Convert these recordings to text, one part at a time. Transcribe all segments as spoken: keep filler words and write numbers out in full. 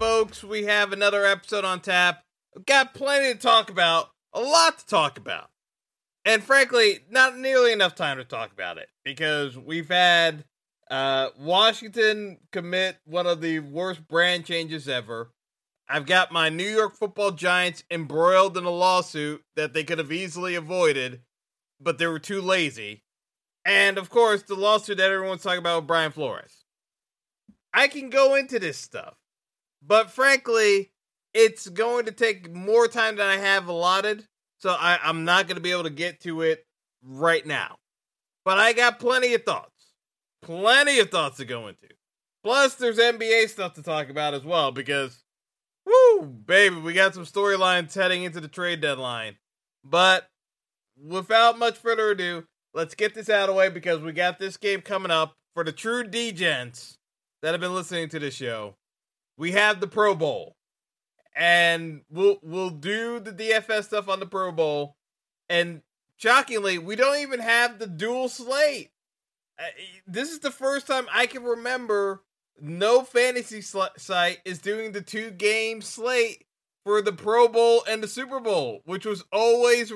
folks. We have another episode on tap. We've got plenty to talk about, a lot to talk about, and frankly, not nearly enough time to talk about it because we've had uh, Washington commit one of the worst brand changes ever. I've got my New York Football Giants embroiled in a lawsuit that they could have easily avoided, but they were too lazy. And of course, the lawsuit that everyone's talking about with Brian Flores. I can go into this stuff, but frankly, it's going to take more time than I have allotted, so I, I'm not going to be able to get to it right now. But I got plenty of thoughts, plenty of thoughts to go into. Plus, there's N B A stuff to talk about as well, because, woo, baby, we got some storylines heading into the trade deadline. But without much further ado, let's get this out of the way, because we got this game coming up for the true D-Gents that have been listening to this show. We have the Pro Bowl, and we'll we'll do the D F S stuff on the Pro Bowl. And shockingly, we don't even have the dual slate. Uh, this is the first time I can remember no fantasy sl- site is doing the two game slate for the Pro Bowl and the Super Bowl, which was always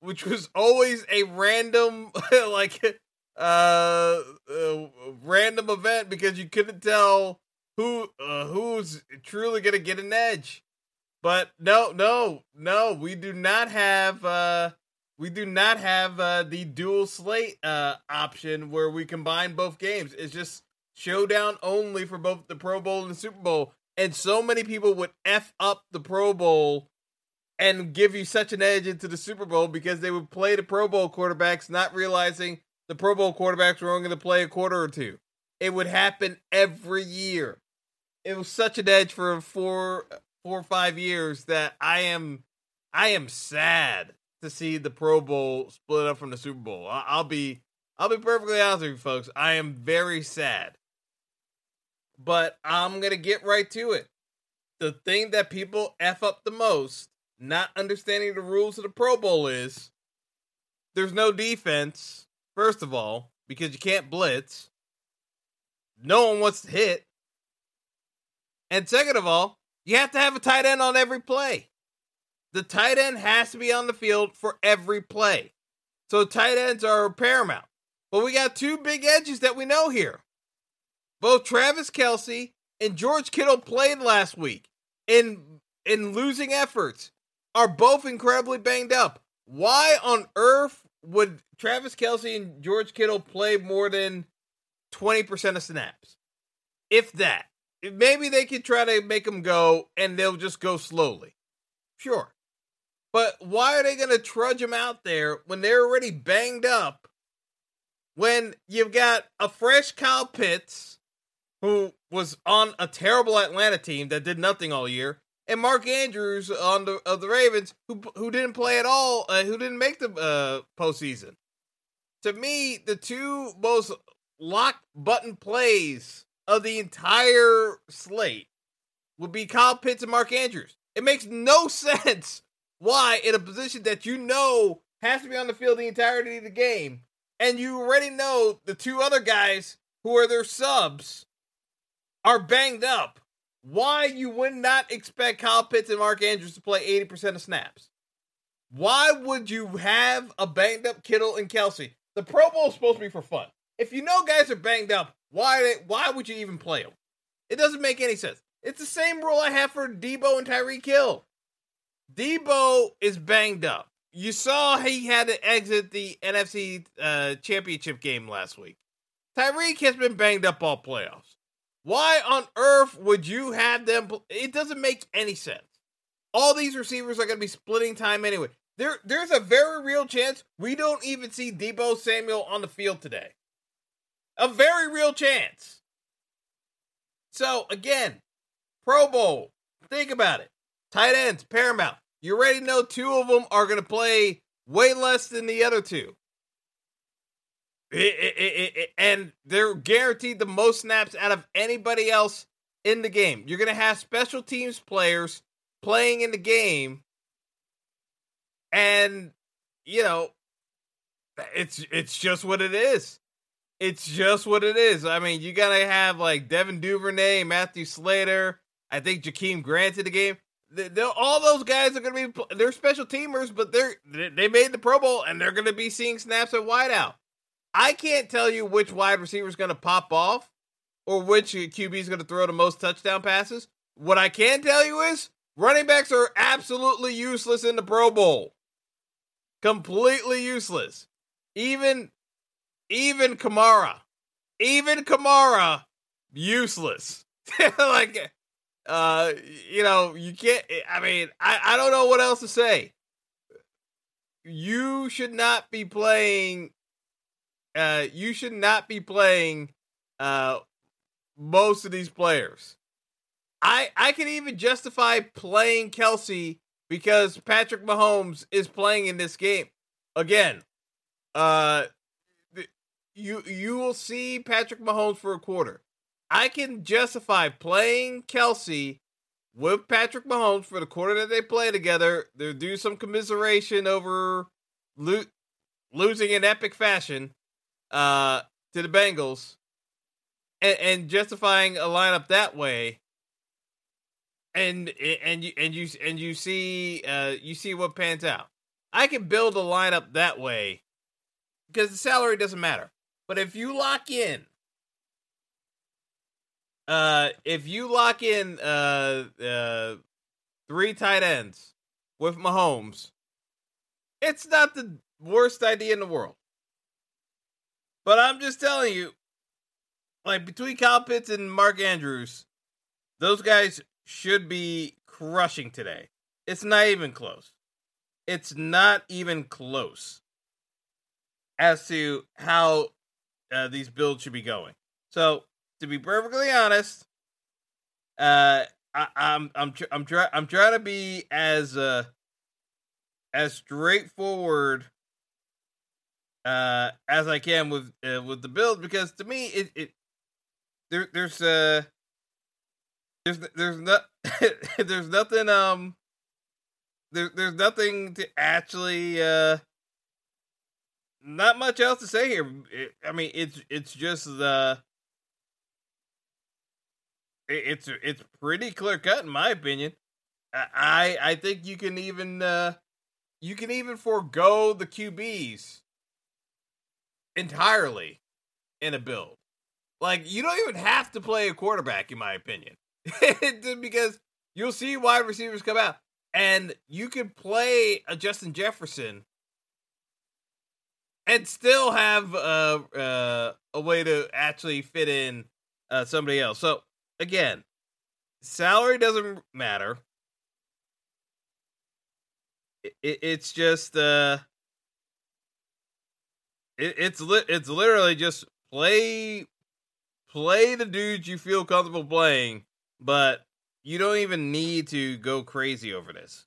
which was always a random like. Uh, uh, random event, because you couldn't tell who uh, who's truly going to get an edge. But no, no, no, we do not have uh, we do not have uh, the dual slate uh, option where we combine both games. It's just showdown only for both the Pro Bowl and the Super Bowl. And so many people would F up the Pro Bowl and give you such an edge into the Super Bowl because they would play the Pro Bowl quarterbacks, not realizing the Pro Bowl quarterbacks were only going to play a quarter or two. It would happen every year. It was such an edge for four, four or five years that I am, I am sad to see the Pro Bowl split up from the Super Bowl. I'll be, I'll be perfectly honest with you, folks. I am very sad, but I'm going to get right to it. The thing that people F up the most, not understanding the rules of the Pro Bowl, is there's no defense. First of all, because you can't blitz. No one wants to hit. And second of all, you have to have a tight end on every play. The tight end has to be on the field for every play. So tight ends are paramount. But we got two big edges that we know here. Both Travis Kelce and George Kittle played last week in, in losing efforts, are both incredibly banged up. Why on earth would Travis Kelce and George Kittle play more than twenty percent of snaps? If that. Maybe they could try to make them go, and they'll just go slowly. Sure. But why are they going to trudge them out there when they're already banged up, when you've got a fresh Kyle Pitts, who was on a terrible Atlanta team that did nothing all year, and Mark Andrews on the of the Ravens, who who didn't play at all, uh, who didn't make the uh, postseason. To me, the two most locked button plays of the entire slate would be Kyle Pitts and Mark Andrews. It makes no sense why, in a position that you know has to be on the field the entirety of the game, and you already know the two other guys who are their subs are banged up, why you would not expect Kyle Pitts and Mark Andrews to play eighty percent of snaps. Why would you have a banged up Kittle and Kelce? The Pro Bowl is supposed to be for fun. If you know guys are banged up, why, why would you even play them? It doesn't make any sense. It's the same rule I have for Debo and Tyreek Hill. Debo is banged up. You saw he had to exit the N F C uh, championship game last week. Tyreek has been banged up all playoffs. Why on earth would you have them? Pl- it doesn't make any sense. All these receivers are going to be splitting time anyway. There, there's a very real chance we don't even see Debo Samuel on the field today. A very real chance. So, again, Pro Bowl. Think about it. Tight ends, paramount. You already know two of them are going to play way less than the other two. It, it, it, it, and they're guaranteed the most snaps out of anybody else in the game. You're going to have special teams players playing in the game. And, you know, it's it's just what it is. It's just what it is. I mean, you got to have, like, Devin Duvernay, Matthew Slater, I think Jakeem Grant in the game. All those guys are going to be, they're special teamers, but they're, they made the Pro Bowl, and they're going to be seeing snaps at wideout. I can't tell you which wide receiver is going to pop off or which Q B is going to throw the most touchdown passes. What I can tell you is running backs are absolutely useless in the Pro Bowl. Completely useless. Even, even Kamara. Even Kamara, useless. Like... Uh, you know, you can't, I mean, I, I don't know what else to say. You should not be playing, uh, you should not be playing, uh, most of these players. I, I can even justify playing Kelce because Patrick Mahomes is playing in this game. Again, uh, you, you will see Patrick Mahomes for a quarter. I can justify playing Kelce with Patrick Mahomes for the quarter that they play together. They'll do some commiseration over lo- losing in epic fashion uh, to the Bengals and, and justifying a lineup that way. And, and you, and you, and you see, uh, you see what pans out. I can build a lineup that way because the salary doesn't matter. But if you lock in, Uh, if you lock in uh, uh, three tight ends with Mahomes, it's not the worst idea in the world. But I'm just telling you, like between Kyle Pitts and Mark Andrews, those guys should be crushing today. It's not even close. It's not even close as to how uh, these builds should be going. So, to be perfectly honest, uh, I, I'm I'm tr- I'm trying I'm trying to be as uh, as straightforward uh, as I can with uh, with the build because to me it, it there there's uh there's there's not there's nothing um there there's nothing to actually uh not much else to say here. It, I mean it's it's just the. It's it's pretty clear cut in my opinion. I I think you can even uh, you can even forego the Q Bs entirely in a build. Like you don't even have to play a quarterback in my opinion, because you'll see wide receivers come out and you can play a Justin Jefferson and still have uh, uh, a way to actually fit in uh, somebody else. So. Again, salary doesn't matter. It, it, it's just, uh, it, it's li- it's literally just play, play the dudes you feel comfortable playing, but you don't even need to go crazy over this.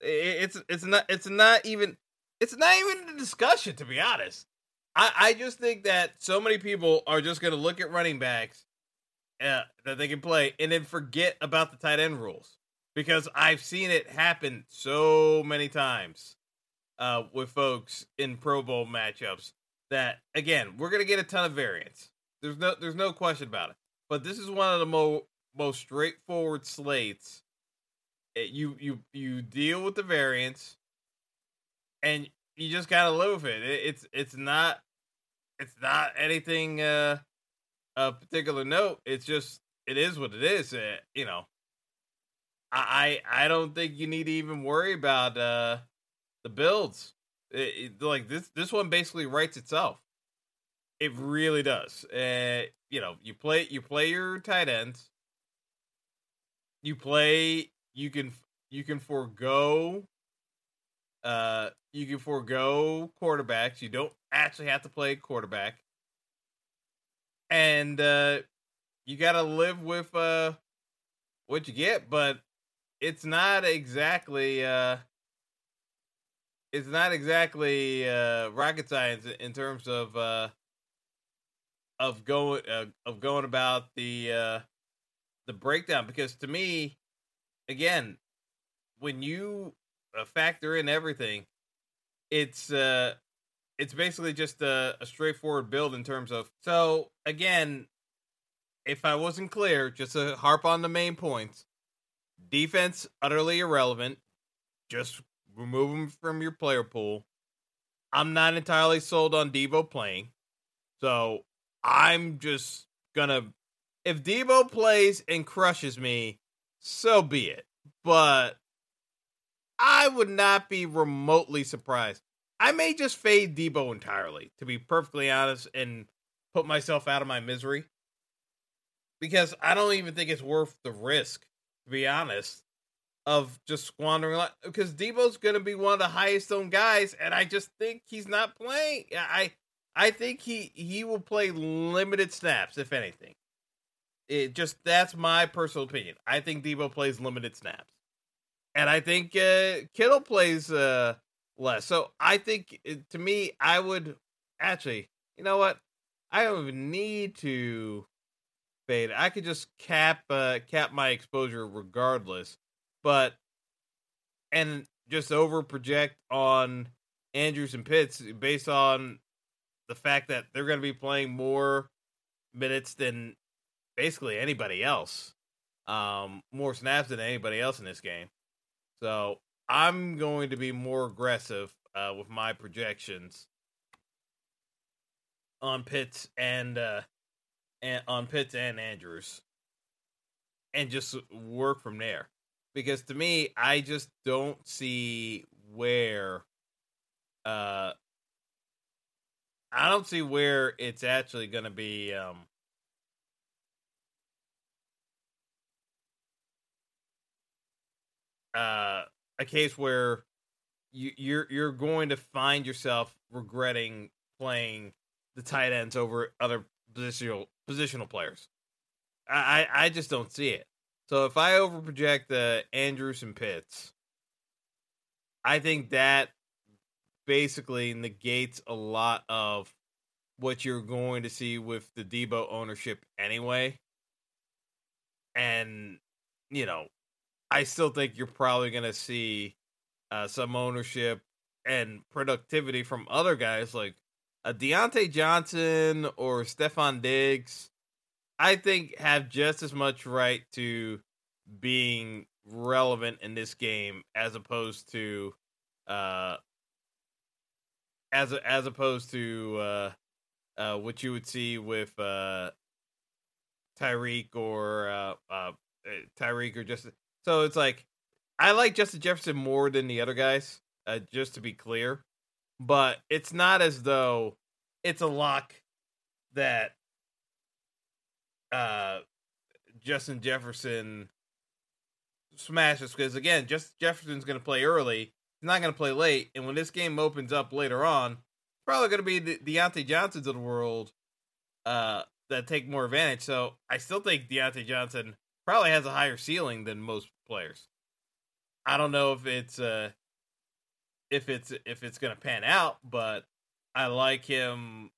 It, it's it's not it's not even it's not even a discussion to be honest. I, I just think that so many people are just going to look at running backs. Uh, that they can play and then forget about the tight end rules because I've seen it happen so many times uh, with folks in Pro Bowl matchups that again, we're going to get a ton of variance. There's no, there's no question about it, but this is one of the mo- most straightforward slates. It, you, you, you deal with the variance and you just got to live with it. it. It's, it's not, it's not anything, uh, a particular note. It's just it is what it is. Uh, you know, I I don't think you need to even worry about uh, the builds. It, it, like this, this one basically writes itself. It really does. Uh, you know, you play you play your tight ends. You play. You can you can forego. Uh, you can forego quarterbacks. You don't actually have to play quarterback. And uh, you got to live with uh, what you get, but it's not exactly uh, it's not exactly uh, rocket science in terms of uh, of going uh, of going about the uh, the breakdown. Because to me, again, when you uh, factor in everything, it's uh, it's basically just a, a straightforward build in terms of. So again, if I wasn't clear, just to harp on the main points, defense, utterly irrelevant. Just remove them from your player pool. I'm not entirely sold on Debo playing. So I'm just gonna, if Debo plays and crushes me, so be it. But I would not be remotely surprised. I may just fade Debo entirely, to be perfectly honest, and put myself out of my misery. Because I don't even think it's worth the risk, to be honest, of just squandering a lot. Because Debo's going to be one of the highest owned guys, and I just think he's not playing. I I think he, he will play limited snaps, if anything. It just that's my personal opinion. I think Debo plays limited snaps. And I think uh, Kittle plays uh, less. So I think, to me, I would actually, you know what? I don't even need to... I could just cap uh, cap my exposure regardless, but and just over project on Andrews and Pitts based on the fact that they're going to be playing more minutes than basically anybody else, um, more snaps than anybody else in this game. So I'm going to be more aggressive uh, with my projections on Pitts and. Uh, And on Pitts and Andrews, and just work from there. Because to me, I just don't see where, uh, I don't see where it's actually going to be. Um, uh, a case where you, you're you're going to find yourself regretting playing the tight ends over other positional. Positional players. I, I, I just don't see it. So if I overproject the uh, Andrews and Pitts, I think that basically negates a lot of what you're going to see with the Debo ownership anyway. And, you know, I still think you're probably going to see uh, some ownership and productivity from other guys like Uh, Deontay Johnson or Stefan Diggs, I think, have just as much right to being relevant in this game as opposed to, uh, as as opposed to uh, uh, what you would see with uh, Tyreek or uh, uh, Tyreek or Justin. So it's like I like Justin Jefferson more than the other guys, uh, just to be clear. But it's not as though it's a lock that uh, Justin Jefferson smashes. Because, again, Justin Jefferson's going to play early. He's not going to play late. And when this game opens up later on, it's probably going to be the Deontay Johnsons of the world uh, that take more advantage. So I still think Deontay Johnson probably has a higher ceiling than most players. I don't know if it's... Uh, If it's if it's gonna pan out, but I like him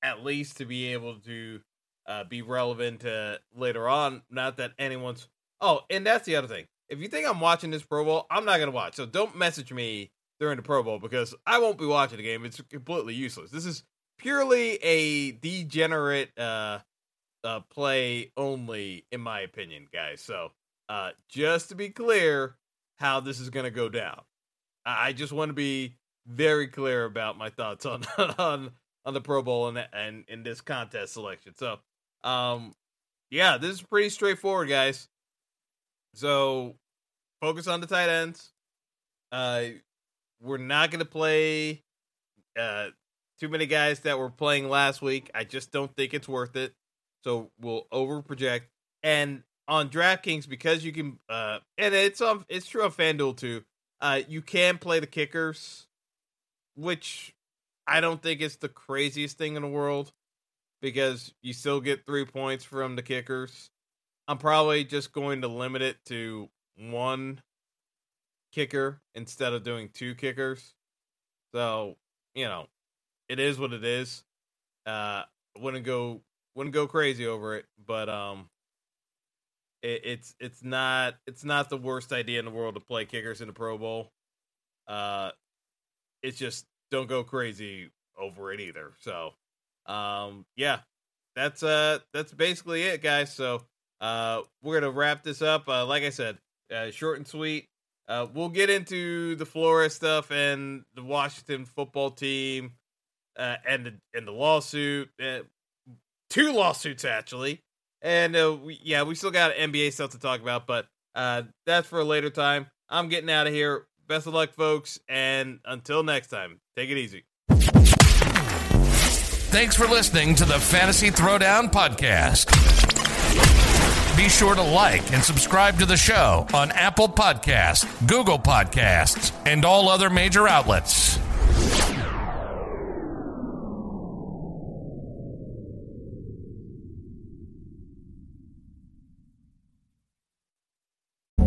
at least to be able to uh, be relevant uh, later on. Not that anyone's. Oh, and that's the other thing. If you think I'm watching this Pro Bowl, I'm not gonna watch. So don't message me during the Pro Bowl because I won't be watching the game. It's completely useless. This is purely a degenerate uh, uh, play only, in my opinion, guys. So uh, just to be clear, how this is gonna go down. I just want to be very clear about my thoughts on on, on the Pro Bowl and and in this contest selection. So, um, yeah, this is pretty straightforward, guys. So focus on the tight ends. Uh, we're not going to play uh, too many guys that were playing last week. I just don't think it's worth it. So we'll over project. And on DraftKings, because you can, uh, and it's on, it's true on FanDuel too. Uh, you can play the kickers, which I don't think is the craziest thing in the world, because you still get three points from the kickers. I'm probably just going to limit it to one kicker instead of doing two kickers. So, you know, it is what it is. Uh, wouldn't go wouldn't go crazy over it, but um, it, it's it's not it's not the worst idea in the world to play kickers in the Pro Bowl. Uh, it's just don't go crazy over it either. So. Um, yeah, that's, uh, that's basically it, guys. So, uh, we're going to wrap this up. Uh, like I said, uh, short and sweet. Uh, we'll get into the Flores stuff and the Washington football team, uh, and the, and the lawsuit, uh, two lawsuits actually. And, uh, we, yeah, we still got N B A stuff to talk about, but, uh, that's for a later time. I'm getting out of here. Best of luck, folks. And until next time, take it easy. Thanks for listening to the Fantasy Throwdown Podcast. Be sure to like and subscribe to the show on Apple Podcasts, Google Podcasts, and all other major outlets.